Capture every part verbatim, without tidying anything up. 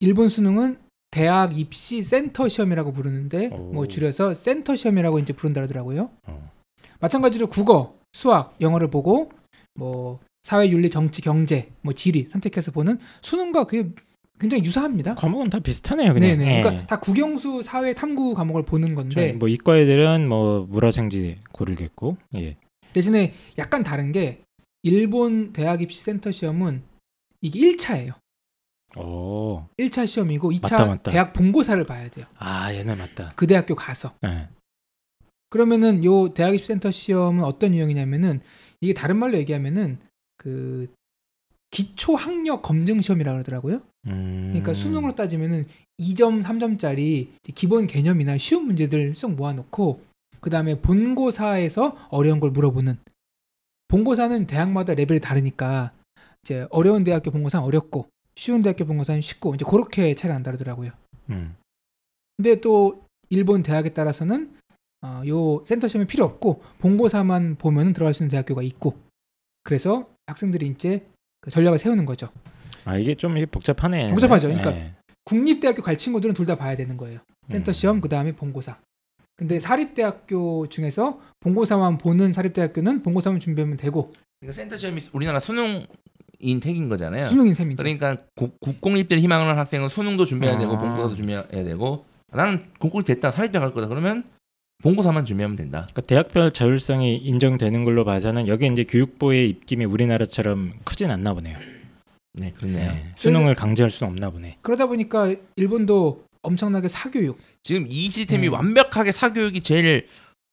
일본 수능은 대학 입시 센터 시험이라고 부르는데 오. 뭐 줄여서 센터 시험이라고 이제 부른다 하더라고요. 어. 마찬가지로 국어, 수학, 영어를 보고 뭐 사회, 윤리, 정치, 경제, 뭐 지리 선택해서 보는 수능과 그게 굉장히 유사합니다. 과목은 다 비슷하네요, 그냥. 네네. 예. 그러니까 다 국영수 사회 탐구 과목을 보는 건데. 뭐 이과 애들은 뭐 물화생지 고르겠고. 예. 대신에 약간 다른 게 일본 대학 입시 센터 시험은 이게 일 차예요. 오. 일 차 시험이고 이 차 맞다, 맞다. 대학 본고사를 봐야 돼요. 아, 얘네 맞다. 그 대학교 가서. 예. 그러면은 요 대학 입시 센터 시험은 어떤 유형이냐면은 이게 다른 말로 얘기하면은 그 기초 학력 검증 시험이라고 그러더라고요. 음... 그러니까 수능으로 따지면은 이 점, 삼 점짜리 기본 개념이나 쉬운 문제들 쏙 모아놓고 그 다음에 본고사에서 어려운 걸 물어보는. 본고사는 대학마다 레벨이 다르니까 이제 어려운 대학교 본고사는 어렵고 쉬운 대학교 본고사는 쉽고 이제 그렇게 차이가 안 다르더라고요. 음. 근데 또 일본 대학에 따라서는 어, 요 센터 시험이 필요 없고 본고사만 보면은 들어갈 수 있는 대학교가 있고 그래서 학생들이 이제 그 전략을 세우는 거죠. 아 이게 좀 복잡하네. 복잡하죠. 그러니까 네. 국립대학교 갈 친구들은 둘 다 봐야 되는 거예요. 센터 시험 음. 그 다음에 본고사. 근데 사립대학교 중에서 본고사만 보는 사립대학교는 본고사만 준비하면 되고. 그러니까 센터 시험이 우리나라 수능. 인택인 거잖아요. 수능인 셈이죠. 그러니까 국공립대를 희망하는 학생은 수능도 준비해야 아~ 되고 본고사도 준비해야 되고 나는 국공립 됐다 사립대 갈 거다 그러면 본고사만 준비하면 된다. 그러니까 대학별 자율성이 인정되는 걸로 봐서는 여기 이제 교육부의 입김이 우리나라처럼 크진 않나 보네요. 네, 그렇네요. 네, 수능을 강제할 수는 없나 보네. 그러다 보니까 일본도 엄청나게 사교육. 지금 이 시스템이 음. 완벽하게 사교육이 제일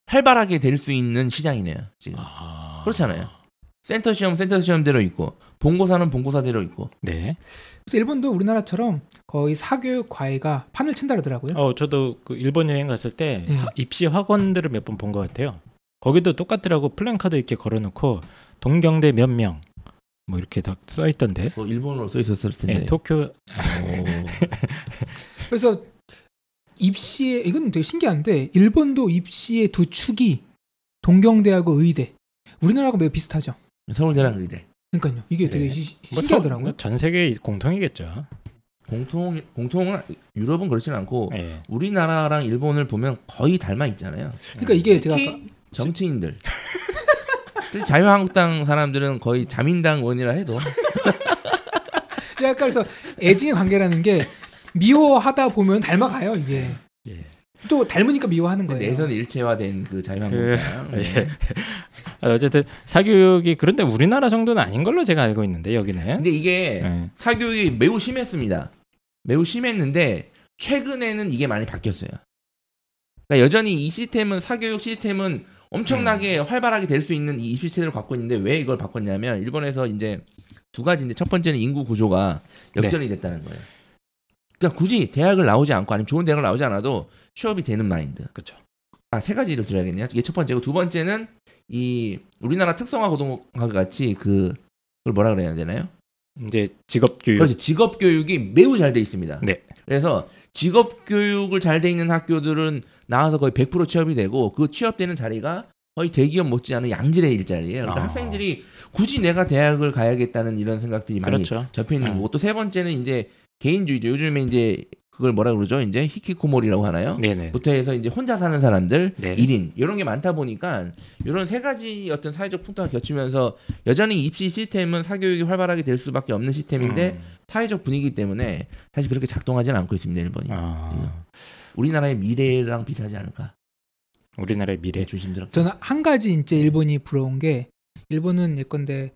활발하게 될 수 있는 시장이네요. 지금 아~ 그렇잖아요. 센터 시험 센터 시험대로 있고. 본고사는 본고사대로 있고. 네. 그래서 일본도 우리나라처럼 거의 사교육 과외가 판을 친다 그러더라고요. 어, 저도 그 일본 여행 갔을 때 네. 입시 학원들을 몇 번 본 것 같아요. 거기도 똑같더라고. 플랜카드 이렇게 걸어놓고 동경대 몇 명 뭐 이렇게 다 써 있던데. 뭐 일본어로 써 있었을 텐데. 네, 도쿄. 그래서 입시에 이건 되게 신기한데 일본도 입시의 두 축이 동경대하고 의대. 우리나라하고 매우 비슷하죠. 서울대랑 의대. 그러니까요. 이게 되게 네. 시, 신기하더라고요. 뭐 전 세계 공통이겠죠. 공통 공통은 유럽은 그렇지는 않고 네. 우리나라랑 일본을 보면 거의 닮아 있잖아요. 그러니까 이게 제가 아까... 정치인들 자유한국당 사람들은 거의 자민당 원이라 해도 제가 아까 그래서 애증의 관계라는 게 미워하다 보면 닮아가요 이게. 예. 또 닮으니까 미워하는 거예요. 내선 일체화된 그 자유한국당. 그... 네. 어쨌든 사교육이 그런데 우리나라 정도는 아닌 걸로 제가 알고 있는데 여기는. 근데 이게 네. 사교육이 매우 심했습니다. 매우 심했는데 최근에는 이게 많이 바뀌었어요. 그러니까 여전히 이 시스템은 사교육 시스템은 엄청나게 음. 활발하게 될 수 있는 이 시스템을 갖고 있는데 왜 이걸 바꿨냐면 일본에서 이제 두 가지인데 첫 번째는 인구 구조가 역전이 네. 됐다는 거예요. 그러니까 굳이 대학을 나오지 않고 아니면 좋은 대학을 나오지 않아도 취업이 되는 마인드. 그렇죠. 아, 세 가지를 들어야겠네요. 이게 첫 번째고 두 번째는 이 우리나라 특성화 고등학교 같이 그 그걸 뭐라 그래야 되나요? 이제 직업 교육. 그렇지. 직업 교육이 매우 잘 돼 있습니다. 네. 그래서 직업 교육을 잘 돼 있는 학교들은 나와서 거의 백 퍼센트 취업이 되고 그 취업되는 자리가 거의 대기업 못지않은 양질의 일자리예요. 그러니까 아. 학생들이 굳이 내가 대학을 가야겠다는 이런 생각들이 그렇죠. 많이 접해 있는 음. 거고 또 세 번째는 이제 개인주의죠. 요즘에 이제 그걸 뭐라 그러죠? 이제 히키코모리라고 하나요? 네네. 부터해서 이제 혼자 사는 사람들, 네. 일 인 이런 게 많다 보니까 이런 세 가지 어떤 사회적 풍토가 겹치면서 여전히 입시 시스템은 사교육이 활발하게 될 수밖에 없는 시스템인데 음. 사회적 분위기 때문에 사실 그렇게 작동하지는 않고 있습니다, 일본이. 아. 우리나라의 미래랑 비슷하지 않을까? 우리나라의 미래 조심스럽게. 저는 한 가지 이제 일본이 부러운 게 일본은 예컨대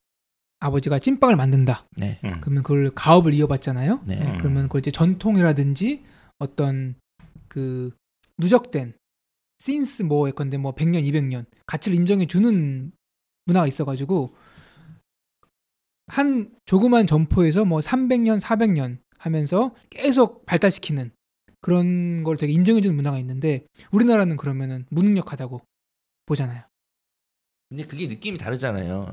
아버지가 찐빵을 만든다. 네. 음. 그러면 그걸 가업을 이어받잖아요. 네. 음. 그러면 그걸 이제 전통이라든지 어떤 그 누적된 since 뭐 예컨대 뭐 백 년, 이백 년 가치를 인정해 주는 문화가 있어가지고 한 조그만 점포에서 뭐 삼백 년, 사백 년 하면서 계속 발달시키는 그런 걸 되게 인정해 주는 문화가 있는데 우리나라는 그러면은 무능력하다고 보잖아요. 근데 그게 느낌이 다르잖아요.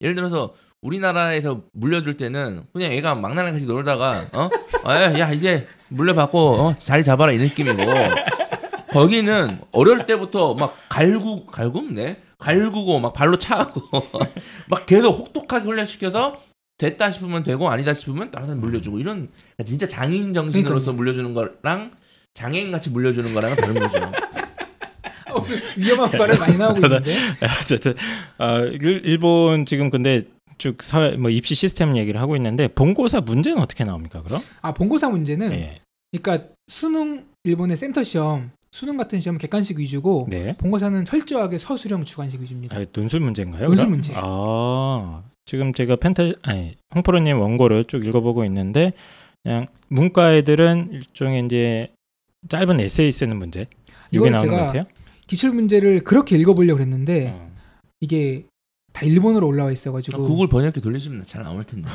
예를 들어서 우리나라에서 물려줄 때는 그냥 애가 막나랑 같이 놀다가 어? 야, 야 이제 물려받고 어? 자리 잡아라 이 느낌이고 거기는 어릴 때부터 막 갈구 갈굽네 갈구고 막 발로 차고 막 계속 혹독하게 훈련시켜서 됐다 싶으면 되고 아니다 싶으면 다른 사람 물려주고 이런 진짜 장인 정신으로서 그러니까. 물려주는 거랑 장애인 같이 물려주는 거랑은 다른 거죠. 어, 위험한 발언 많이 나오고 있는데. 어쨌든 어, 일본 지금 근데 쭉 사회 뭐 입시 시스템 얘기를 하고 있는데 본고사 문제는 어떻게 나옵니까 그럼? 아 본고사 문제는 예. 그러니까 수능 일본의 센터 시험. 수능 같은 시험은 객관식 위주고 네. 본고사는 철저하게 서술형 주관식 위주입니다. 아, 논술 문제인가요? 논술 문제. 아, 지금 제가 펜타 아니 홍프로님 원고를 쭉 읽어보고 있는데 그냥 문과 애들은 일종의 이제 짧은 에세이 쓰는 문제 이게 나오는 것 같아요. 기출 문제를 그렇게 읽어보려고 했는데 어. 이게 다 일본어로 올라와 있어가지고 구글 번역기 돌리시면 잘 나올 텐데.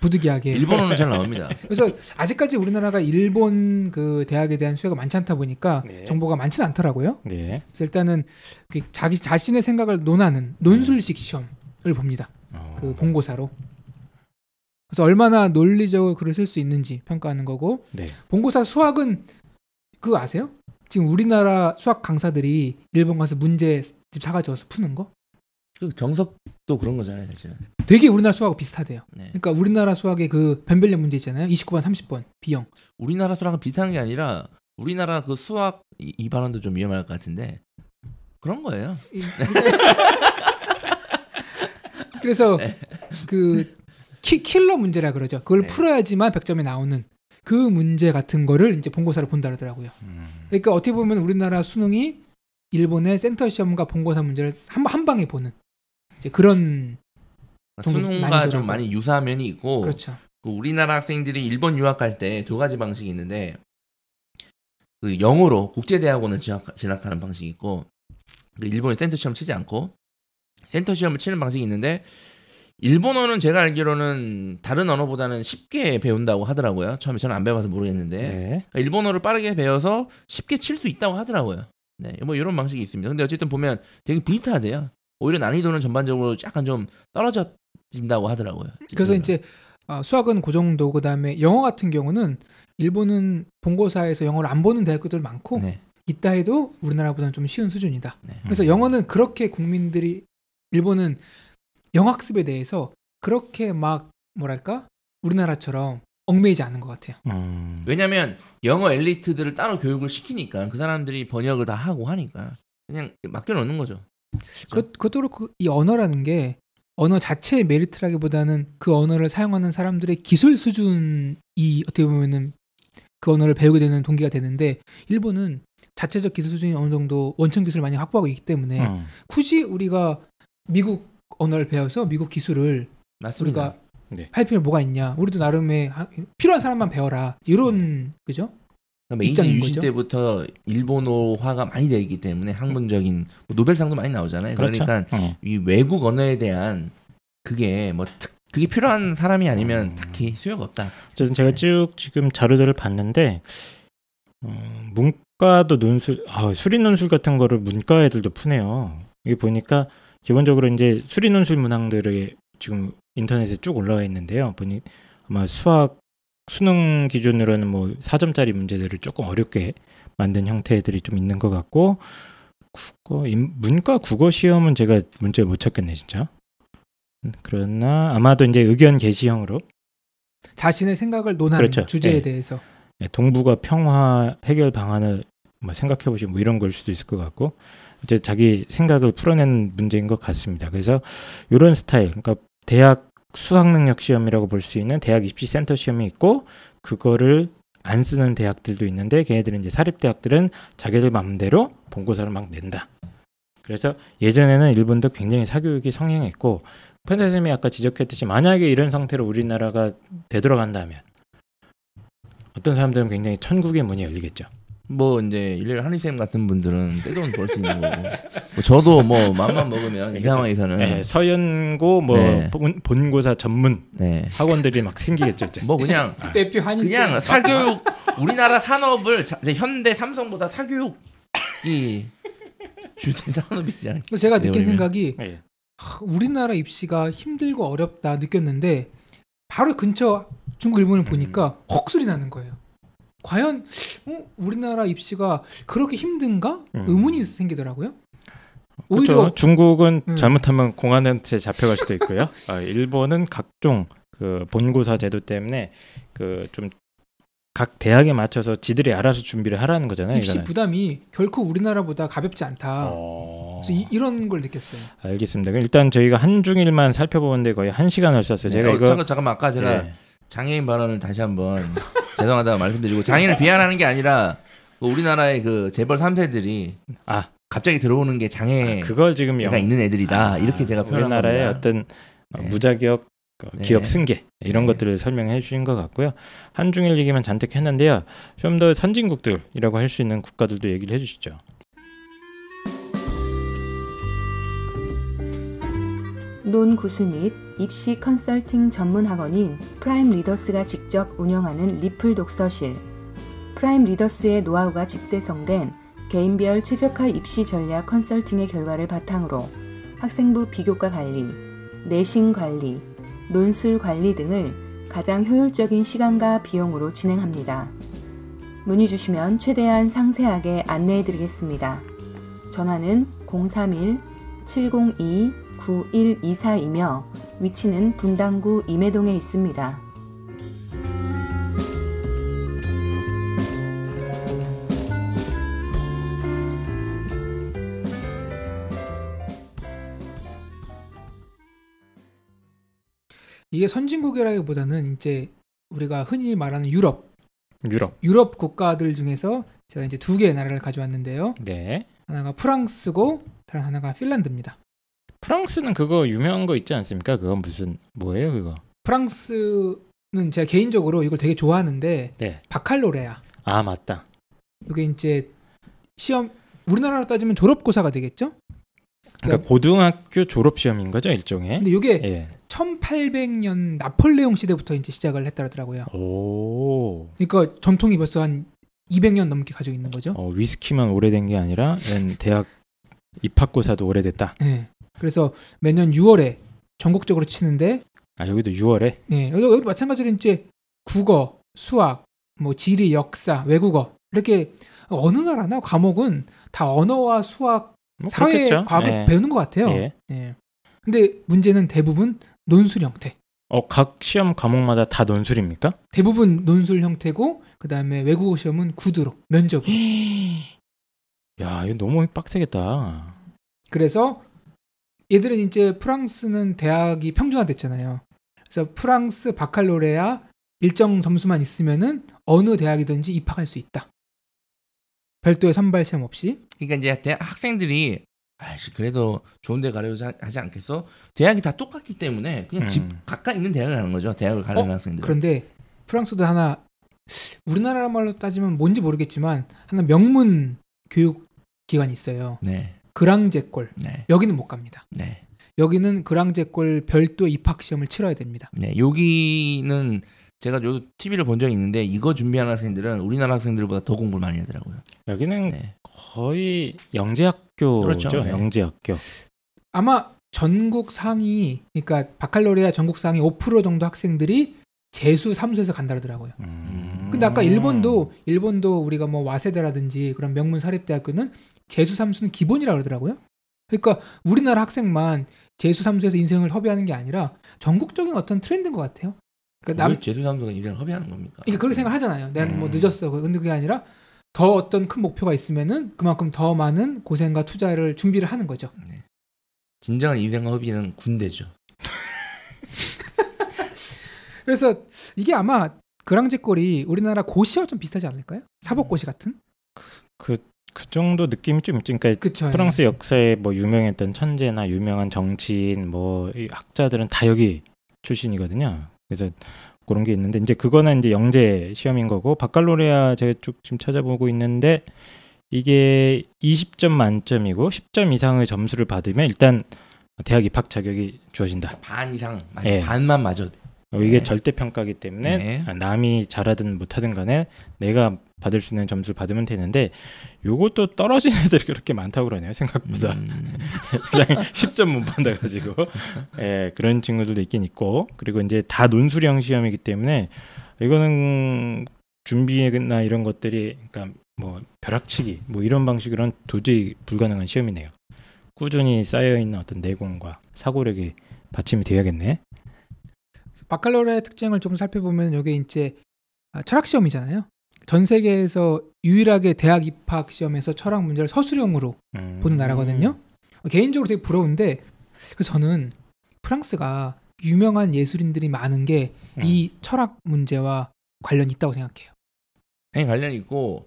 부득이하게 일본어는 잘 나옵니다. 그래서 아직까지 우리나라가 일본 그 대학에 대한 수혜가 많지 않다 보니까 네. 정보가 많지는 않더라고요. 네. 그래서 일단은 그 자기 자신의 생각을 논하는 논술식 시험을 봅니다. 어. 그 본고사로. 그래서 얼마나 논리적으로 글을 쓸 수 있는지 평가하는 거고. 네. 본고사 수학은 그거 아세요? 지금 우리나라 수학 강사들이 일본 가서 문제집 사가져서 푸는 거? 그 정석도 그런 거잖아요, 사실은. 되게 우리나라 수학하고 비슷하대요. 네. 그러니까 우리나라 수학의 그 변별력 문제 있잖아요. 이십구 번, 삼십 번, B형. 우리나라 수학은 비슷한 게 아니라 우리나라 그 수학 이, 이 발언도 좀 위험할 것 같은데 그런 거예요. 그래서 네. 그 키, 킬러 문제라 그러죠. 그걸 네. 풀어야지만 백 점이 나오는 그 문제 같은 거를 이제 본고사를 본다 그러더라고요. 음. 그러니까 어떻게 보면 우리나라 수능이 일본의 센터 시험과 본고사 문제를 한, 한 방에 보는 이제 그런 수능과 좀 많이 유사한 면이 있고 그렇죠. 그 우리나라 학생들이 일본 유학할 때 두 가지 방식이 있는데 그 영어로 국제대학원을 진학, 진학하는 방식이 있고 그 일본의 센터 시험 치지 않고 센터 시험을 치는 방식이 있는데 일본어는 제가 알기로는 다른 언어보다는 쉽게 배운다고 하더라고요. 처음에 저는 안 배워서 모르겠는데 네. 일본어를 빠르게 배워서 쉽게 칠 수 있다고 하더라고요. 네, 뭐 이런 방식이 있습니다. 근데 어쨌든 보면 되게 비슷하대요. 오히려 난이도는 전반적으로 약간 좀 떨어진다고 하더라고요. 그래서 이거는. 이제 수학은 그 정도, 그 다음에 영어 같은 경우는 일본은 본고사에서 영어를 안 보는 대학교들 많고 네. 있다 해도 우리나라보다는 좀 쉬운 수준이다. 네. 그래서 영어는 그렇게 국민들이 일본은 영어학습에 대해서 그렇게 막 뭐랄까 우리나라처럼 얽매이지 않은 것 같아요. 음. 왜냐하면 영어 엘리트들을 따로 교육을 시키니까 그 사람들이 번역을 다 하고 하니까 그냥 맡겨놓는 거죠. 그렇죠? 그것도 그렇고 이 언어라는 게 언어 자체의 메리트라기보다는 그 언어를 사용하는 사람들의 기술 수준이 어떻게 보면은 그 언어를 배우게 되는 동기가 되는데 일본은 자체적 기술 수준이 어느 정도 원천 기술을 많이 확보하고 있기 때문에 음. 굳이 우리가 미국 언어를 배워서 미국 기술을 맞습니다. 우리가 네. 할 필요 뭐가 있냐? 우리도 나름의 필요한 사람만 배워라. 이런 음. 그죠? 메이지 유신 거죠? 때부터 일본어화가 많이 되어 있기 때문에 학문적인 뭐 노벨상도 많이 나오잖아요. 그렇죠? 그러니까 어. 이 외국 언어에 대한 그게 뭐 특, 그게 필요한 사람이 아니면 음. 딱히 수요가 없다. 어쨌든 제가 쭉 지금 자료들을 봤는데 음, 문과도 논술, 아, 수리논술 같은 거를 문과 애들도 푸네요. 이게 보니까 기본적으로 이제 수리논술 문항들을 지금 인터넷에 쭉 올라와 있는데요. 보니 아마 수학 수능 기준으로는 뭐 사 점짜리 문제들을 조금 어렵게 만든 형태들이 좀 있는 것 같고 국어 문과 국어 시험은 제가 문제 못 찾겠네 진짜. 그러나 아마도 이제 의견 게시형으로 자신의 생각을 논하는 그렇죠. 주제에 네. 대해서 네. 동북아 평화 해결 방안을 뭐 생각해 보시면 뭐 이런 걸 수도 있을 것 같고 이제 자기 생각을 풀어내는 문제인 것 같습니다. 그래서 이런 스타일 그러니까 대학 수학능력 시험이라고 볼 수 있는 대학 입시센터 시험이 있고 그거를 안 쓰는 대학들도 있는데 걔네들은 이제 사립대학들은 자기들 마음대로 본고사를 막 낸다. 그래서 예전에는 일본도 굉장히 사교육이 성행했고 펜타님이 아까 지적했듯이 만약에 이런 상태로 우리나라가 되돌아간다면 어떤 사람들은 굉장히 천국의 문이 열리겠죠. 뭐 이제 일일 한의쌤 같은 분들은 때론 벌 수 있는 거고 뭐 저도 뭐 맘만 먹으면 이 상황에서는 네, 서연고 뭐 네. 본, 본고사 전문 네. 학원들이 막 생기겠죠. 이제. 뭐 그냥 대표 한의쌤 그냥 사교육 우리나라 산업을 자, 현대 삼성보다 사교육이 주된 산업이지 않을까. 제가 느낀 생각이 네. 우리나라 입시가 힘들고 어렵다 느꼈는데 바로 근처 중국 일본을 보니까 음. 헉 소리 나는 거예요. 과연 어? 우리나라 입시가 그렇게 힘든가? 음. 의문이 생기더라고요. 오히려 그렇죠. 중국은 음. 잘못하면 공안한테 잡혀갈 수도 있고요. 아, 일본은 각종 그 본고사 제도 때문에 그 좀 각 대학에 맞춰서 지들이 알아서 준비를 하라는 거잖아요. 입시 이거는. 부담이 결코 우리나라보다 가볍지 않다. 어... 그래서 이, 이런 걸 느꼈어요. 알겠습니다. 그럼 일단 저희가 한중일만 살펴보는데 거의 한 시간을 썼어요. 제가 네, 어, 이거 잠깐, 잠깐만 아까 제가 네. 장애인 발언을 다시 한번 죄송하다고 말씀드리고 장애인을 비난하는 게 아니라 우리나라의 그 재벌 삼 세들이 아 갑자기 들어오는 게 장애 아, 그걸 지금 영... 있는 애들이다 아, 이렇게 제가 표현한 겁니다. 우리나라의 어떤 네. 무자격 기업 네. 승계 이런 네. 것들을 설명해 주신 것 같고요. 한중일 얘기만 잔뜩 했는데요. 좀 더 선진국들이라고 할 수 있는 국가들도 얘기를 해주시죠. 논구수 및 입시 컨설팅 전문 학원인 프라임 리더스가 직접 운영하는 리플 독서실. 프라임 리더스의 노하우가 집대성된 개인별 최적화 입시 전략 컨설팅의 결과를 바탕으로 학생부 비교과 관리, 내신 관리, 논술 관리 등을 가장 효율적인 시간과 비용으로 진행합니다. 문의 주시면 최대한 상세하게 안내해드리겠습니다. 전화는 공삼일 칠공이 구일이사이며 위치는 분당구 임해동에 있습니다. 이게 선진국이라기보다는 이제 우리가 흔히 말하는 유럽, 유럽, 유럽 국가들 중에서 제가 이제 두 개의 나라를 가져왔는데요. 네. 하나가 프랑스고 다른 하나가 핀란드입니다. 프랑스는 그거 유명한 거 있지 않습니까? 그건 무슨 뭐예요, 그거? 프랑스는 제가 개인적으로 이걸 되게 좋아하는데, 네. 바칼로레아. 아 맞다. 이게 이제 시험 우리나라로 따지면 졸업고사가 되겠죠? 그러니까, 그러니까 고등학교 졸업 시험인 거죠, 일종의. 근데 이게 예. 천팔백 년 나폴레옹 시대부터 이제 시작을 했더라고요. 오. 그러니까 전통이 벌써 한 이백 년 넘게 가지고 있는 거죠. 어, 위스키만 오래된 게 아니라 대학 입학고사도 오래됐다. 네. 그래서 매년 유월에 전국적으로 치는데. 아 여기도 유월에? 네. 여기도, 여기도 마찬가지로 이제 국어, 수학, 뭐 지리, 역사, 외국어 이렇게 어느 나라나 과목은 다 언어와 수학, 뭐 사회 과목 네. 배우는 것 같아요. 네. 네. 근데 문제는 대부분 논술 형태. 어, 각 시험 과목마다 다 논술입니까? 대부분 논술 형태고 그다음에 외국어 시험은 구두로 면접으로. 야, 이거 너무 빡세겠다. 그래서 얘들은 이제 프랑스는 대학이 평준화됐잖아요. 그래서 프랑스 바칼로레아 일정 점수만 있으면은 어느 대학이든지 입학할 수 있다. 별도의 선발 시험 없이. 그러니까 이제 대학 학생들이 아이씨 그래도 좋은 데 가려고 하지 않겠어? 대학이 다 똑같기 때문에 그냥 음. 집 가까이 있는 대학을 가는 거죠. 대학을 가려는 어? 학생들. 그런데 프랑스도 하나 우리나라 말로 따지면 뭔지 모르겠지만 하나 명문 교육 기관이 있어요. 네. 그랑제꼴. 네. 여기는 못 갑니다. 네. 여기는 그랑제꼴 별도 입학 시험을 치러야 됩니다. 네. 여기는 제가 저도 티비를 본 적이 있는데 이거 준비하는 학생들은 우리나라 학생들보다 더 공부를 많이 하더라고요. 여기는 네. 거의 영재학교죠. 그렇죠. 네. 영재학교. 아마 전국 상위, 그러니까 바칼로레아 전국 상위 오 퍼센트 정도 학생들이 재수 삼수에서 간다더라고요. 음... 근데 아까 일본도 일본도 우리가 뭐 와세대라든지 그런 명문 사립대학교는 재수 삼수는 기본이라고 그러더라고요. 그러니까 우리나라 학생만 재수 삼수에서 인생을 허비하는 게 아니라 전국적인 어떤 트렌드인 것 같아요. 그러니까 남... 재수 삼수가 인생을 허비하는 겁니까? 그러니까 그렇게 생각하잖아요. 난 뭐 음... 늦었어. 근데 그게 아니라 더 어떤 큰 목표가 있으면은 그만큼 더 많은 고생과 투자를 준비를 하는 거죠. 네. 진정한 인생과 허비는 군대죠. 그래서 이게 아마 그랑제꼴이 우리나라 고시와 좀 비슷하지 않을까요? 사법고시 같은? 그, 그, 그 정도 느낌이 좀 있죠. 그러니까 그쵸, 프랑스 예. 역사에 뭐 유명했던 천재나 유명한 정치인 뭐 학자들은 다 여기 출신이거든요. 그래서 그런 게 있는데 이제 그거는 이제 영재 시험인 거고 바칼로레아 제가 쭉 지금 찾아보고 있는데 이게 이십 점 만점이고 십 점 이상의 점수를 받으면 일단 대학 입학 자격이 주어진다. 반 이상, 네. 반만 맞아도 이게 네. 절대 평가기 때문에 네. 남이 잘하든 못하든 간에 내가 받을 수 있는 점수를 받으면 되는데 요것도 떨어진 애들이 그렇게 많다고 그러네요. 생각보다 음. 그냥 십 점 못 받아가지고 예, 그런 친구들도 있긴 있고 그리고 이제 다 논술형 시험이기 때문에 이거는 준비나 이런 것들이 그러니까 뭐 벼락치기 뭐 이런 방식으로는 도저히 불가능한 시험이네요. 꾸준히 쌓여있는 어떤 내공과 사고력이 받침이 되어야겠네. 바칼로레아의 특징을 좀 살펴보면 여기 이제 철학 시험이잖아요. 전 세계에서 유일하게 대학 입학 시험에서 철학 문제를 서술형으로 음. 보는 나라거든요. 개인적으로 되게 부러운데, 그래서 저는 프랑스가 유명한 예술인들이 많은 게 이 음. 철학 문제와 관련이 있다고 생각해요. 당연히 관련이 있고,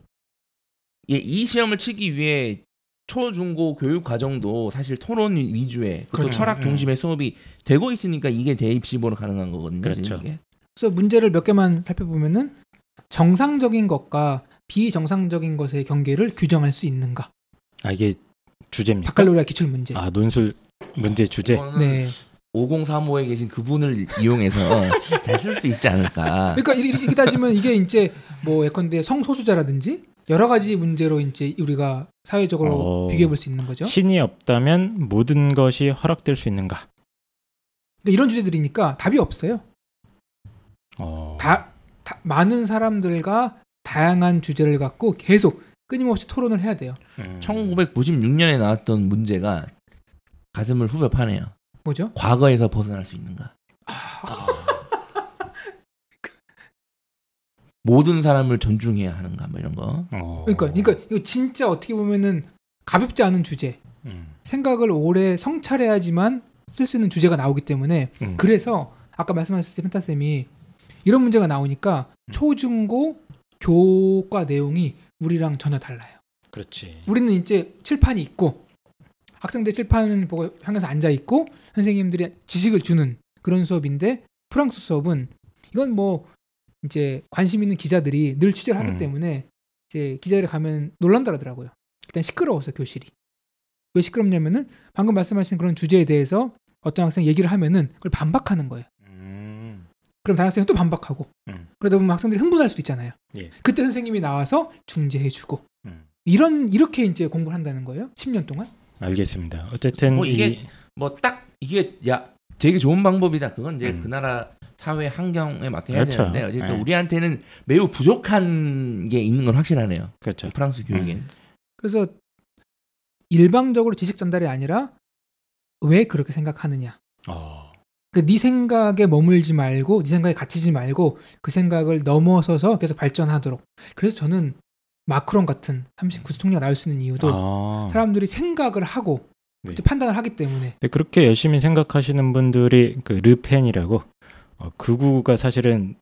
예, 이 시험을 치기 위해 초중고 교육 과정도 사실 토론 위주의 그렇죠. 철학 중심의 수업이 되고 있으니까 이게 대입시보로 가능한 거거든요. 그렇죠. 이게. 그래서 문제를 몇 개만 살펴보면은 정상적인 것과 비정상적인 것의 경계를 규정할 수 있는가. 아, 이게 주제입니까? 바칼로레아 기출 문제. 아, 논술 문제 주제. 네. 오공삼오에 계신 그분을 이용해서 잘 쓸 수 있지 않을까. 그러니까 이렇게 따지면 이게 이제 뭐 예컨대 성소수자라든지 여러 가지 문제로 이제 우리가 사회적으로 어... 비교해 볼 수 있는 거죠. 신이 없다면 모든 것이 허락될 수 있는가. 그러니까 이런 주제들이니까 답이 없어요. 어... 다, 다 많은 사람들과 다양한 주제를 갖고 계속 끊임없이 토론을 해야 돼요. 음... 천구백구십육 년에 나왔던 문제가 가슴을 후벼 파네요. 뭐죠? 과거에서 벗어날 수 있는가? 아... 모든 사람을 존중해야 하는가, 뭐 이런 거. 어... 그러니까, 그러니까 이거 진짜 어떻게 보면은 가볍지 않은 주제, 음. 생각을 오래 성찰해야지만 쓸 수 있는 주제가 나오기 때문에 음. 그래서 아까 말씀하셨을 때 펜타 쌤이 이런 문제가 나오니까 음. 초중고 교과 내용이 우리랑 전혀 달라요. 그렇지. 우리는 이제 칠판이 있고 학생들 칠판을 보고 항상 앉아 있고 선생님들이 지식을 주는 그런 수업인데, 프랑스 수업은 이건 뭐 이제 관심 있는 기자들이 늘 취재를 하기 음. 때문에 이제 기자들 가면 놀란다더라고요. 일단 시끄러워서 교실이. 왜 시끄럽냐면은 방금 말씀하신 그런 주제에 대해서 어떤 학생 얘기를 하면은 그걸 반박하는 거예요. 음. 그럼 다른 학생은 또 반박하고. 음. 그러다 보면 학생들이 흥분할 수도 있잖아요. 예. 그때 선생님이 나와서 중재해주고 음. 이런 이렇게 이제 공부를 한다는 거예요. 십 년 동안. 알겠습니다. 어쨌든 뭐 이게 이... 뭐 딱 이게 야 되게 좋은 방법이다. 그건 이제 음. 그 나라 사회 환경에 맞게 해야 그렇죠. 되는데 어쨌든 네. 우리한테는 매우 부족한 게 있는 건 확실하네요. 그렇죠. 프랑스 교육엔. 음. 그래서 일방적으로 지식 전달이 아니라 왜 그렇게 생각하느냐. 어. 그러니까 네 생각에 머물지 말고, 네 생각에 갇히지 말고 그 생각을 넘어서서 계속 발전하도록. 그래서 저는 마크롱 같은 삼십구 세 총리가 나올 수 있는 이유도 아. 사람들이 생각을 하고 네. 판단을 하기 때문에. 네, 그렇게 열심히 생각하시는 분들이 그 르펜이라고. 어, 극우가 사실은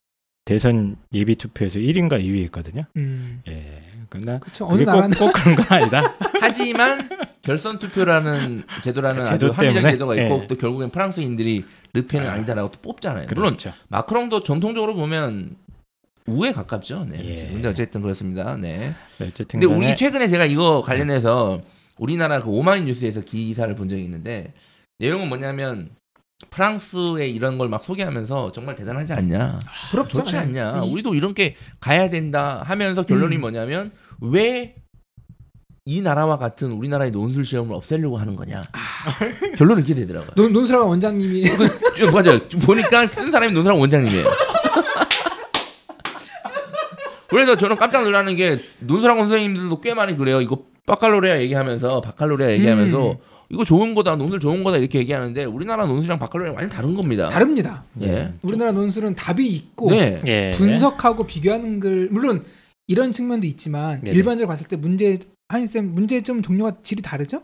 대선 예비 투표에서 일 위인가 이 위였거든요. 음. 예, 그러나 그쵸, 어느 그게 나라는... 꼭, 꼭 그런 거 아니다. 하지만 결선 투표라는 제도라는 제도 아주 합리적인 제도가 있고 예. 또 결국엔 프랑스인들이 르펜은 아. 아니다라고 또 뽑잖아요. 그렇죠. 물론 마크롱도 전통적으로 보면 우에 가깝죠. 네. 예. 근데 어쨌든 그렇습니다. 네. 네 어쨌든 근데 우리 최근에 제가 이거 관련해서 우리나라 그 오마이 뉴스에서 기사를 본 적이 있는데 내용은 뭐냐면. 프랑스의 이런 걸 막 소개하면서 정말 대단하지 않냐, 부럽지 아, 않냐, 이... 우리도 이런 게 가야 된다 하면서 결론이 음. 뭐냐면 왜 이 나라와 같은 우리나라의 논술 시험을 없애려고 하는 거냐. 아. 결론이 이렇게 되더라고요. 논, 논술학 원장님이 맞아요. 보니까 쓴 사람이 논술학 원장님이에요. 그래서 저는 깜짝 놀라는 게 논술학 선생님들도 꽤 많이 그래요. 이거 바칼로레아 얘기하면서 바칼로레아 얘기하면서 음. 이거 좋은 거다, 논술 좋은 거다 이렇게 얘기하는데 우리나라 논술이랑 바칼로레아랑 완전 다른 겁니다. 다릅니다. 예. 우리나라 논술은 답이 있고 네. 예. 분석하고 비교하는 걸 물론 이런 측면도 있지만 네네. 일반적으로 봤을 때 문제 하인쌤 문제점 종류가 질이 다르죠?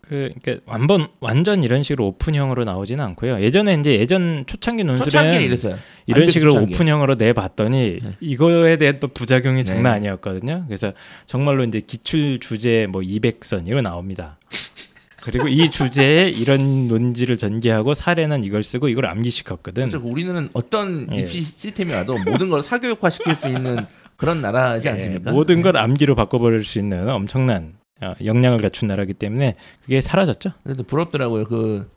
그 그러니까 완전 완전 이런 식으로 오픈형으로 나오지는 않고요. 예전에 이제 예전 초창기 논술은 이랬어요. 이런 식으로 초창기. 오픈형으로 내봤더니 네. 이거에 대한 또 부작용이 네. 장난 아니었거든요. 그래서 정말로 이제 기출 주제 뭐 이백 선 이거 나옵니다. 그리고 이 주제에 이런 논지를 전개하고 사례는 이걸 쓰고 이걸 암기시켰거든. 그렇죠. 우리는 어떤 입시 예. 시스템이 와도 모든 걸 사교육화 시킬 수 있는 그런 나라지 예. 않습니까? 모든 걸 암기로 바꿔버릴 수 있는 엄청난 역량을 갖춘 나라이기 때문에 그게 사라졌죠. 그래도 부럽더라고요. 그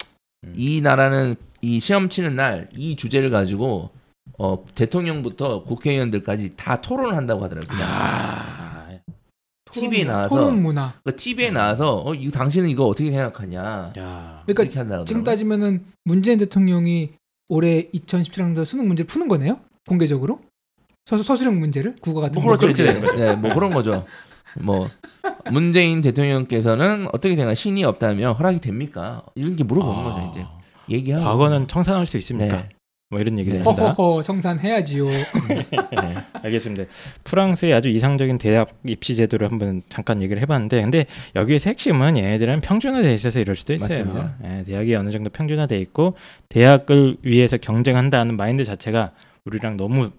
이 나라는 이 시험 치는 날 이 주제를 가지고 어, 대통령부터 국회의원들까지 다 토론을 한다고 하더라고요. 아... 티비에 나와서 토론 문화. 그러니까 티비에 나와서 어, 이 당신은 이거 어떻게 생각하냐. 야, 그러니까 지금 따지면은 문재인 대통령이 올해 이천십칠 학년도 수능 문제를 푸는 거네요. 공개적으로 서술형 문제를 국어 같은 뭐 그렇죠. 네, 뭐 그런 거죠. 뭐 문재인 대통령께서는 어떻게 되나 신이 없다면 허락이 됩니까? 이런 게 물어보는 아, 거죠 이제. 얘기하고. 과거는 청산할 수 있습니까? 네. 뭐 이런 얘기도 합니다. 허허허 청산해야지요. 네, 알겠습니다. 프랑스의 아주 이상적인 대학 입시 제도를 한번 잠깐 얘기를 해봤는데, 근데 여기에서 핵심은 얘네들은 평준화돼 있어서 이럴 수도 있어요. 맞습니다. 네, 대학이 어느 정도 평준화돼 있고 대학을 위해서 경쟁한다는 마인드 자체가 우리랑 너무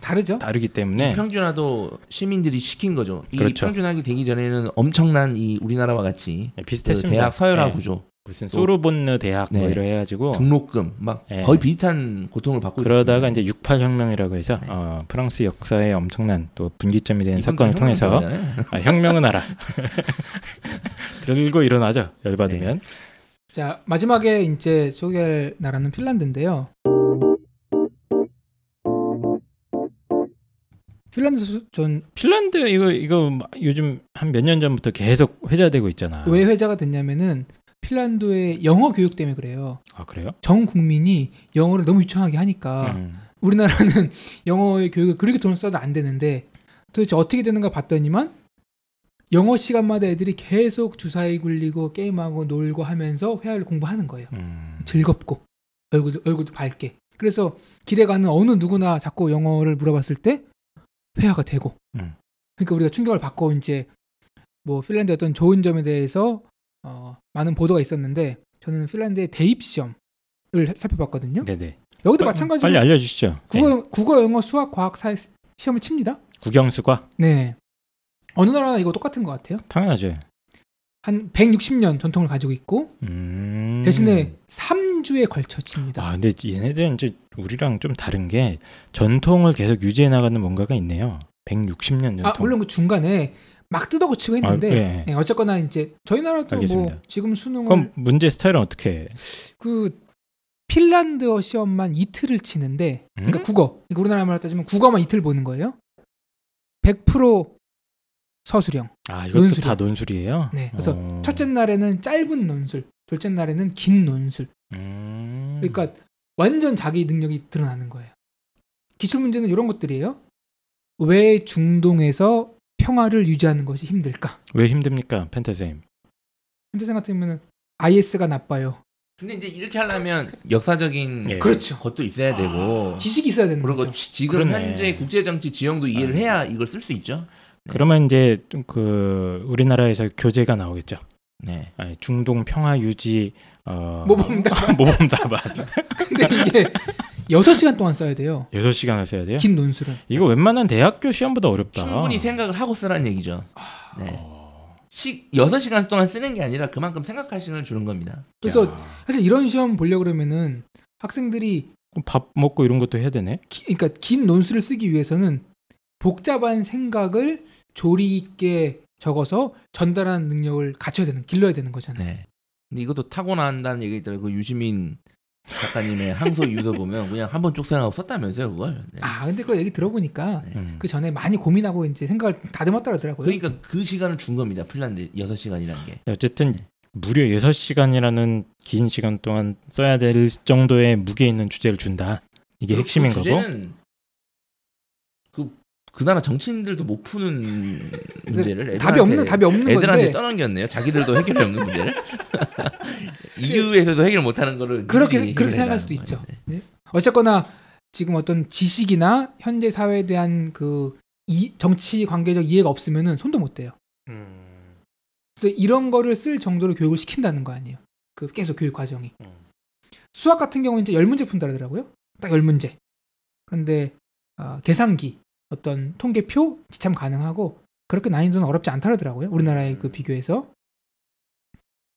다르죠. 다르기 때문에 평준화도 시민들이 시킨 거죠. 이 그렇죠. 평준화가 되기 전에는 엄청난 이 우리나라와 같이 네, 비슷했습니다. 그 대학 서열화 네. 구조. 무슨 소르본느 대학 뭐 네. 이러 해가지고 등록금 막 네. 거의 비슷한 고통을 받고 그러다가 있습니다. 이제 육십팔 혁명이라고 해서 네. 어, 프랑스 역사의 엄청난 또 분기점이 되는 사건을 통해서 아, 혁명은 알아 들고 일어나죠 열받으면. 네. 자 마지막에 이제 소개할 나라는 핀란드인데요. 핀란드 소, 전 핀란드 이거 이거 요즘 한 몇 년 전부터 계속 회자되고 있잖아. 왜 회자가 됐냐면은. 핀란드의 영어 교육 때문에 그래요. 아 그래요? 전 국민이 영어를 너무 유창하게 하니까 음. 우리나라는 영어의 교육을 그렇게 돈을 써도 안 되는데 도대체 어떻게 되는가 봤더니만 영어 시간마다 애들이 계속 주사위 굴리고 게임하고 놀고 하면서 회화를 공부하는 거예요. 음. 즐겁고 얼굴도, 얼굴도 밝게. 그래서 길에 가는 어느 누구나 자꾸 영어를 물어봤을 때 회화가 되고 음. 그러니까 우리가 충격을 받고 이제 뭐 핀란드의 어떤 좋은 점에 대해서 어, 많은 보도가 있었는데 저는 핀란드의 대입 시험을 살펴봤거든요. 네네. 여기도 빨리, 마찬가지로 빨리 알려주시죠. 국어, 네. 국어, 영어, 수학, 과학, 사회 시험을 칩니다. 국영수과? 네. 어느 나라나 이거 똑같은 것 같아요. 당연하죠. 한 백육십 년 전통을 가지고 있고 음... 대신에 삼 주에 걸쳐 칩니다. 아, 근데 얘네들은 이제 우리랑 좀 다른 게 전통을 계속 유지해 나가는 뭔가가 있네요. 백육십 년 전통. 아, 물론 그 중간에 막 뜯어고치고 했는데 아, 예, 예. 네, 어쨌거나 이제 저희 나라도 알겠습니다. 뭐 지금 수능을 그럼 문제 스타일은 어떻게 해? 그 핀란드어 시험만 이틀을 치는데 음? 그러니까 국어 그러니까 우리나라 말로 따지면 국어만 이틀 보는 거예요. 백 퍼센트 서술형. 아 이것도 논술형. 다 논술이에요? 네. 그래서 오. 첫째 날에는 짧은 논술, 둘째 날에는 긴 논술. 음. 그러니까 완전 자기 능력이 드러나는 거예요. 기출 문제는 이런 것들이에요. 왜 중동에서 평화를 유지하는 것이 힘들까? 왜 힘듭니까? 펜테쌤. 펜테쌤 같은 경우는 아이에스가 나빠요. 근데 이제 이렇게 하려면 역사적인 네. 그렇죠. 것도 있어야 되고 아, 지식이 있어야 되는 거죠. 지금 그러네. 현재 국제정치 지형도 이해를 아, 해야 이걸 쓸 수 있죠. 네. 그러면 이제 좀 그 우리나라에서 교재가 나오겠죠. 네. 아니, 중동 평화 유지 어... 모범답안. 모범답안. 근데 이게 여섯 시간 동안 써야 돼요. 여섯 시간을 써야 돼요? 긴 논술은. 이거 웬만한 대학교 시험보다 어렵다. 충분히 생각을 하고 쓰라는 얘기죠. 아... 네. 시, 여섯 시간 동안 쓰는 게 아니라 그만큼 생각할 시간을 주는 겁니다. 그래서 야... 사실 이런 시험 보려고 그러면은 학생들이 밥 먹고 이런 것도 해야 되네? 기, 그러니까 긴 논술을 쓰기 위해서는 복잡한 생각을 조리 있게 적어서 전달하는 능력을 갖춰야 되는, 길러야 되는 거잖아요. 네. 근데 이것도 타고난다는 얘기 있더라고요. 그 유시민 작가님의 항소 유서 보면 그냥 한번 쭉 생각하고 썼다면서요 그걸. 네. 아 근데 그 얘기 들어보니까 네. 그 전에 많이 고민하고 이제 생각을 다듬었다 그러더라고요. 그러니까 그 시간을 준 겁니다. 핀란드 여섯 시간이라는 게. 어쨌든 네. 무려 여섯 시간이라는 긴 시간 동안 써야 될 정도의 무게 있는 주제를 준다. 이게 핵심인 그 거고. 그 그 나라 정치인들도 못 푸는 문제를 답이 없는 답이 없는 애들한테 건데 애들한테 떠넘겼네요. 자기들도 해결이 없는 문제를 이유에서도 해결 못하는 거를 그렇게 그렇게 생각할 수도 있죠. 네. 어쨌거나 지금 어떤 지식이나 현대 사회에 대한 그 이, 정치 관계적 이해가 없으면은 손도 못 대요. 음. 그래서 이런 거를 쓸 정도로 교육을 시킨다는 거 아니에요. 그 계속 교육 과정이 음. 수학 같은 경우는 이제 열 문제 푼다 그러더라고요. 딱 열 문제. 그런데 어, 계산기 어떤 통계표 지참 가능하고 그렇게 난이도는 어렵지 않다더라고요. 우리나라에 그 비교해서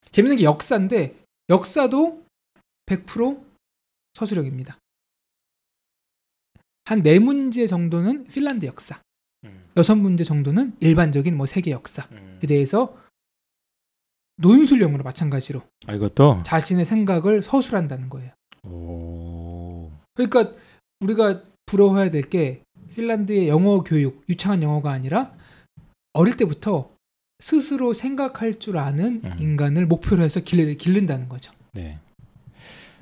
재밌는 게 역사인데 역사도 백 퍼센트 서술형입니다. 한 네 문제 정도는 핀란드 역사, 여섯 문제 정도는 일반적인 뭐 세계 역사에 대해서 논술형으로 마찬가지로 아, 이것도? 자신의 생각을 서술한다는 거예요. 오... 그러니까 우리가 부러워해야 될 게 핀란드의 영어 교육, 유창한 영어가 아니라 어릴 때부터 스스로 생각할 줄 아는 음. 인간을 목표로 해서 길러, 기른다는 거죠. 네.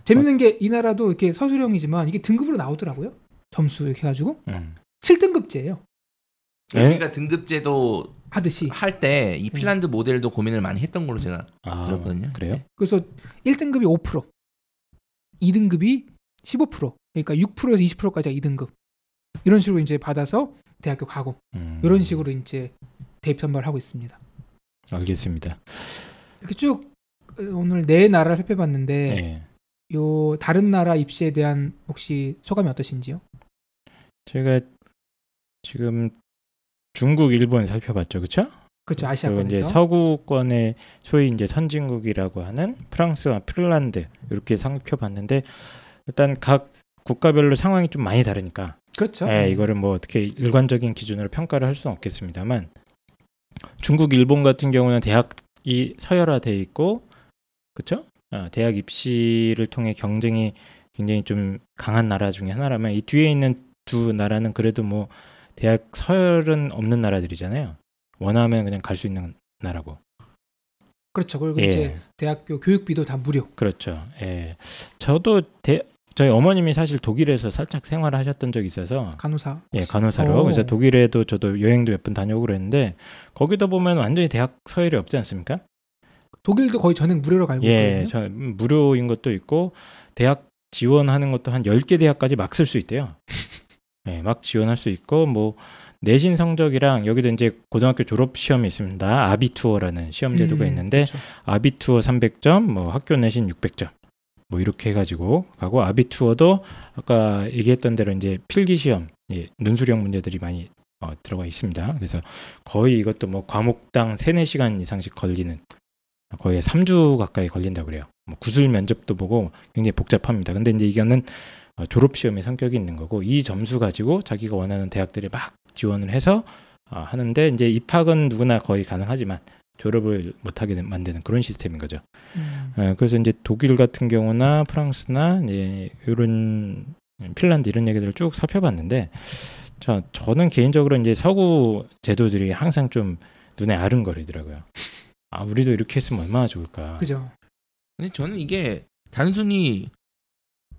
재밌는 어. 게 이 나라도 이렇게 서술형이지만 이게 등급으로 나오더라고요. 점수 이렇게 해가지고 음. 칠 등급제예요. 그러니까 등급제도 하듯이 할 때 이 핀란드 음. 모델도 고민을 많이 했던 걸로 제가 아, 들었거든요. 그래요? 네. 그래서 일 등급이 오 퍼센트, 이 등급이 십오 퍼센트, 그러니까 육 퍼센트에서 이십 퍼센트까지가 이 등급. 이런 식으로 이제 받아서 대학교 가고 음. 이런 식으로 이제 대입 선발을 하고 있습니다. 알겠습니다. 이렇게 쭉 오늘 네 나라를 살펴봤는데 네. 요 다른 나라 입시에 대한 혹시 소감이 어떠신지요? 제가 지금 중국, 일본 살펴봤죠, 그렇죠? 그렇죠, 아시아권에서. 이제 서구권의 소위 이제 선진국이라고 하는 프랑스와 핀란드 이렇게 살펴봤는데 일단 각 국가별로 상황이 좀 많이 다르니까. 그렇죠. 예, 이거를 뭐 어떻게 일관적인 기준으로 평가를 할 수는 없겠습니다만 중국, 일본 같은 경우는 대학이 서열화되어 있고, 그렇죠? 아, 대학 입시를 통해 경쟁이 굉장히 좀 강한 나라 중에 하나라면 이 뒤에 있는 두 나라는 그래도 뭐 대학 서열은 없는 나라들이잖아요. 원하면 그냥 갈 수 있는 나라고. 그렇죠. 그리고 예. 이제 대학교 교육비도 다 무료. 그렇죠. 예. 저도 대, 저희 어머님이 사실 독일에서 살짝 생활을 하셨던 적이 있어서 간호사. 예, 간호사로. 오. 그래서 독일에도 저도 여행도 몇 번 다녀오고 그랬는데 거기도 보면 완전히 대학 서열이 없지 않습니까? 독일도 거의 전액 무료로 알고 있거든요. 예, 저, 무료인 것도 있고 대학 지원하는 것도 한 열 개 대학까지 막 쓸 수 있대요. 네, 막 지원할 수 있고 뭐 내신 성적이랑 여기도 이제 고등학교 졸업 시험이 있습니다. 아비투어라는 시험 제도가 음, 있는데 그렇죠. 아비투어 삼백 점, 뭐 학교 내신 육백 점, 뭐 이렇게 해가지고 가고 아비투어도 아까 얘기했던 대로 이제 필기 시험, 예, 눈수령 문제들이 많이 어, 들어가 있습니다. 그래서 거의 이것도 뭐 과목당 삼, 네 시간 이상씩 걸리는 거의 삼 주 가까이 걸린다 그래요. 뭐 구술 면접도 보고 굉장히 복잡합니다. 근데 이제 이거는 졸업시험의 성격이 있는 거고 이 점수 가지고 자기가 원하는 대학들에 막 지원을 해서 어, 하는데 이제 입학은 누구나 거의 가능하지만 졸업을 못하게 만드는 그런 시스템인 거죠. 음. 어, 그래서 이제 독일 같은 경우나 프랑스나 이제 이런 핀란드 이런 얘기들을 쭉 살펴봤는데 자, 저는 개인적으로 이제 서구 제도들이 항상 좀 눈에 아른거리더라고요. 아 우리도 이렇게 했으면 얼마나 좋을까. 그죠. 근데 저는 이게 단순히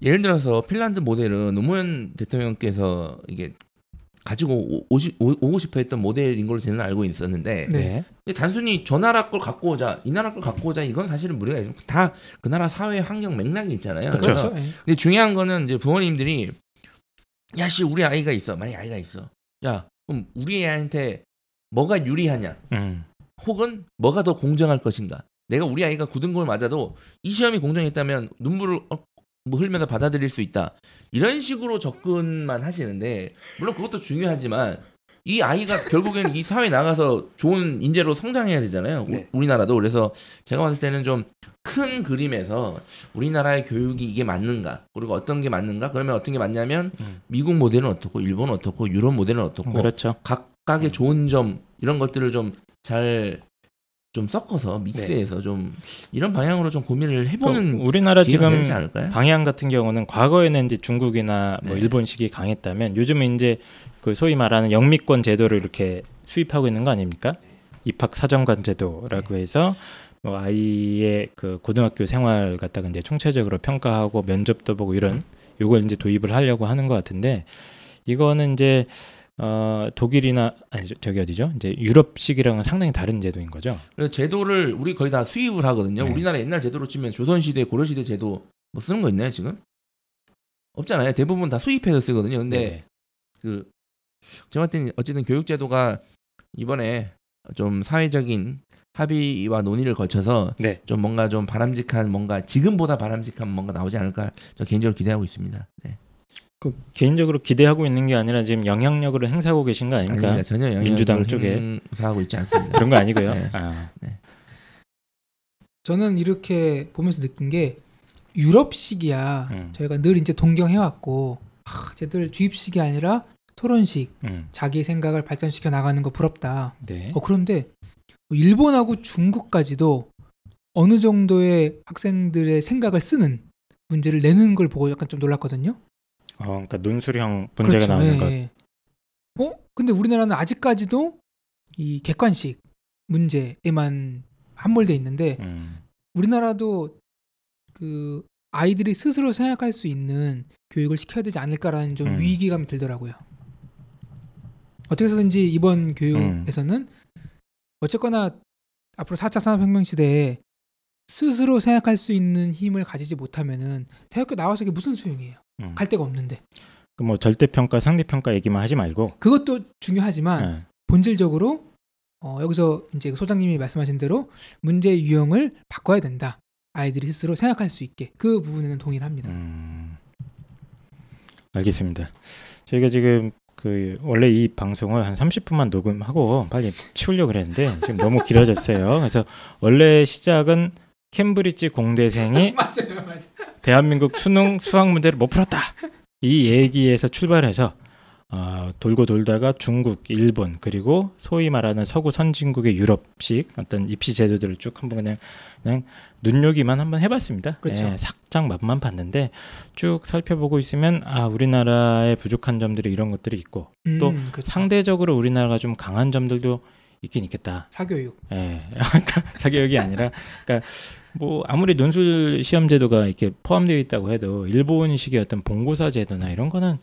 예를 들어서 핀란드 모델은 노무현 대통령께서 이게 가지고 오시, 오, 오고 싶어 했던 모델인 걸로 저는 알고 있었는데 네. 근데 단순히 저 나라 걸 갖고 오자 이 나라 걸 갖고 오자 이건 사실은 무리가 다 그 나라 사회 환경 맥락이 있잖아요. 그렇죠. 근데 중요한 거는 이제 부모님들이 야씨 우리 아이가 있어 만약에 아이가 있어 야 그럼 우리 애한테 뭐가 유리하냐 음. 혹은 뭐가 더 공정할 것인가 내가 우리 아이가 구등급을 맞아도 이 시험이 공정했다면 눈물을 어, 뭐 흘면서 받아들일 수 있다 이런 식으로 접근만 하시는데 물론 그것도 중요하지만 이 아이가 결국에는 이 사회에 나가서 좋은 인재로 성장해야 되잖아요. 네. 우리나라도 그래서 제가 봤을 때는 좀 큰 그림에서 우리나라의 교육이 이게 맞는가 그리고 어떤 게 맞는가 그러면 어떤 게 맞냐면 음. 미국 모델은 어떻고 일본 어떻고 유럽 모델은 어떻고 그렇죠. 각각의 음. 좋은 점 이런 것들을 좀 잘 좀 섞어서 믹스해서 네. 좀 이런 방향으로 좀 고민을 해보는 우리나라 지금 방향 같은 경우는 과거에는 이제 중국이나 뭐 네. 일본식이 강했다면 요즘은 이제 그 소위 말하는 영미권 제도를 이렇게 수입하고 있는 거 아닙니까? 입학 사정관 제도라고 네. 해서 뭐 아이의 그 고등학교 생활 갖다가 이제 총체적으로 평가하고 면접도 보고 이런 요걸 이제 도입을 하려고 하는 것 같은데 이거는 이제 어, 독일이나 아니 저기 어디죠? 이제 유럽식이랑은 상당히 다른 제도인 거죠. 그래서 제도를 우리 거의 다 수입을 하거든요. 네. 우리나라 옛날 제도로 치면 조선시대, 고려시대 제도 뭐 쓰는 거 있나요 지금? 없잖아요. 대부분 다 수입해서 쓰거든요. 근데 네네. 그 제가 봤을 때는 어쨌든 교육제도가 이번에 좀 사회적인 합의와 논의를 거쳐서 네. 좀 뭔가 좀 바람직한 뭔가 지금보다 바람직한 뭔가 나오지 않을까 저 개인적으로 기대하고 있습니다. 네. 그 개인적으로 기대하고 있는 게 아니라 지금 영향력을 행사하고 계신 거 아닙니까? 아닙니다. 전혀 영향력을 민주당 쪽에 행사하고 있지 않습니다. 그런 거 아니고요. 네. 아. 네. 저는 이렇게 보면서 느낀 게 유럽식이야. 음. 저희가 늘 이제 동경해왔고 하, 쟤들 주입식이 아니라 토론식, 음. 자기 생각을 발전시켜 나가는 거 부럽다. 네. 어, 그런데 일본하고 중국까지도 어느 정도의 학생들의 생각을 쓰는 문제를 내는 걸 보고 약간 좀 놀랐거든요. 어, 그러니까 논술형 문제가 그렇죠, 나오는 예, 것. 예. 어? 근데 우리나라는 아직까지도 이 객관식 문제에만 함몰돼 있는데 음. 우리나라도 그 아이들이 스스로 생각할 수 있는 교육을 시켜야 되지 않을까라는 좀 음. 위기감이 들더라고요. 어떻게 해서든지 이번 교육에서는 음. 어쨌거나 앞으로 사 차 산업혁명 시대에 스스로 생각할 수 있는 힘을 가지지 못하면은 대학교 나와서 이게 무슨 소용이에요? 음. 갈 데가 없는데. 그 뭐 절대평가, 상대평가 얘기만 하지 말고. 그것도 중요하지만 네. 본질적으로 어, 여기서 이제 소장님이 말씀하신 대로 문제 유형을 바꿔야 된다. 아이들이 스스로 생각할 수 있게. 그 부분에는 동의를 합니다. 음, 알겠습니다. 저희가 지금 그 원래 이 방송을 한 삼십 분만 녹음하고 빨리 치우려고 그랬는데 지금 너무 길어졌어요. 그래서 원래 시작은 캠브리지 공대생이 맞아요, 맞아요. 대한민국 수능 수학 문제를 못 풀었다. 이 얘기에서 출발해서 어, 돌고 돌다가 중국, 일본 그리고 소위 말하는 서구 선진국의 유럽식 어떤 입시 제도들을 쭉 한번 그냥 그냥 눈요기만 한번 해봤습니다. 그렇죠. 예, 삭장 맛만 봤는데 쭉 살펴보고 있으면 아 우리나라의 부족한 점들이 이런 것들이 있고 음, 또 그렇죠. 상대적으로 우리나라가 좀 강한 점들도 있긴 있겠다. 사교육. 예, 사교육이 아니라 그러니까 뭐 아무리 논술 시험 제도가 이렇게 포함되어 있다고 해도 일본식의 어떤 본고사 제도나 이런 거는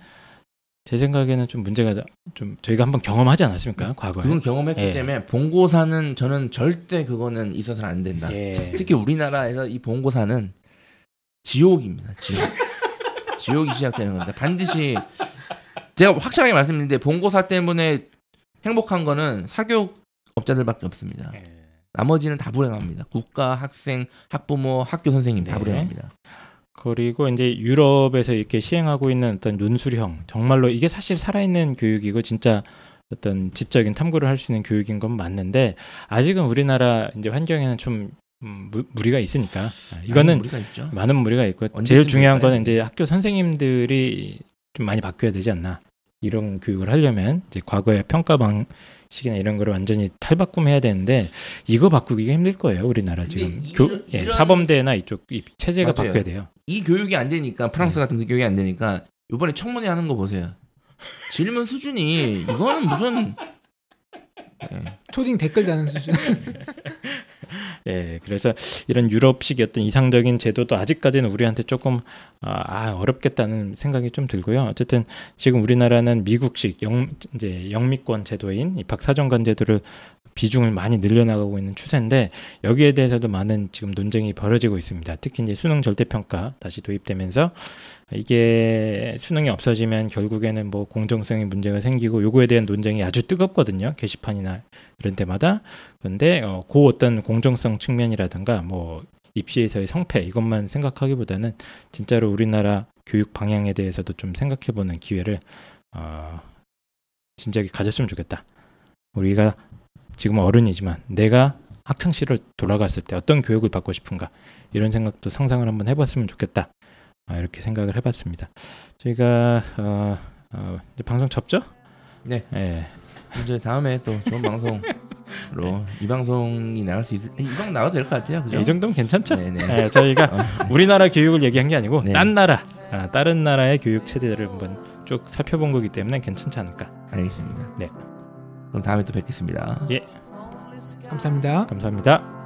제 생각에는 좀 문제가 좀 저희가 한번 경험하지 않았습니까? 과거에. 그건 경험했기 예. 때문에 본고사는 저는 절대 그거는 있어서는 안 된다. 예. 특히 우리나라에서 이 본고사는 지옥입니다. 지옥. 지옥이 시작되는 겁니다. 반드시 제가 확실하게 말씀드리는데 본고사 때문에 행복한 거는 사교육업자들밖에 없습니다. 예. 나머지는 다 불행합니다. 국가, 학생, 학부모, 학교 선생님 다 예. 불행합니다. 그리고 이제 유럽에서 이렇게 시행하고 있는 어떤 논술형 정말로 이게 사실 살아있는 교육이고 진짜 어떤 지적인 탐구를 할 수 있는 교육인 건 맞는데 아직은 우리나라 이제 환경에는 좀 음, 무, 무리가 있으니까 이거는 무리가 많은 무리가 있고 제일 중요한 거는 이제 학교 선생님들이 좀 많이 바뀌어야 되지 않나 이런 교육을 하려면 이제 과거의 평가 방식이나 이런 거를 완전히 탈바꿈해야 되는데 이거 바꾸기가 힘들 거예요 우리나라 지금 이, 교, 예, 이런... 사범대나 이쪽 이 체제가 맞아요. 바뀌어야 돼요. 이 교육이 안 되니까 프랑스 같은 그 교육이 안 되니까 이번에 청문회 하는 거 보세요. 질문 수준이 이거는 무슨 네. 초딩 댓글 다는 수준. 예, 그래서 이런 유럽식 어떤 이상적인 제도도 아직까지는 우리한테 조금 아, 어렵겠다는 생각이 좀 들고요. 어쨌든 지금 우리나라는 미국식 영, 이제 영미권 제도인 입학사정관 제도를 비중을 많이 늘려나가고 있는 추세인데 여기에 대해서도 많은 지금 논쟁이 벌어지고 있습니다. 특히 이제 수능 절대평가 다시 도입되면서 이게 수능이 없어지면 결국에는 뭐 공정성의 문제가 생기고 요거에 대한 논쟁이 아주 뜨겁거든요. 게시판이나 이런 데마다. 그런데 어, 그 어떤 공정성 측면이라든가 뭐 입시에서의 성패 이것만 생각하기보다는 진짜로 우리나라 교육 방향에 대해서도 좀 생각해보는 기회를 어, 진작에 가졌으면 좋겠다. 우리가 지금 어른이지만 내가 학창시절 돌아갔을 때 어떤 교육을 받고 싶은가 이런 생각도 상상을 한번 해봤으면 좋겠다 이렇게 생각을 해봤습니다. 저희가 어, 어, 이제 방송 접죠? 네. 네. 이제 다음에 또 좋은 방송으로 네. 이 방송이 나갈 수 있을 이 방송 나와도 될 것 같아요. 그죠? 이 정도면 괜찮죠? 네네. 네, 저희가 어, 우리나라 교육을 얘기한 게 아니고 네. 딴 나라 아, 다른 나라의 교육 체제를 한번 쭉 살펴본 거기 때문에 괜찮지 않을까? 알겠습니다. 네. 그럼 다음에 또 뵙겠습니다. 예. 감사합니다. 감사합니다.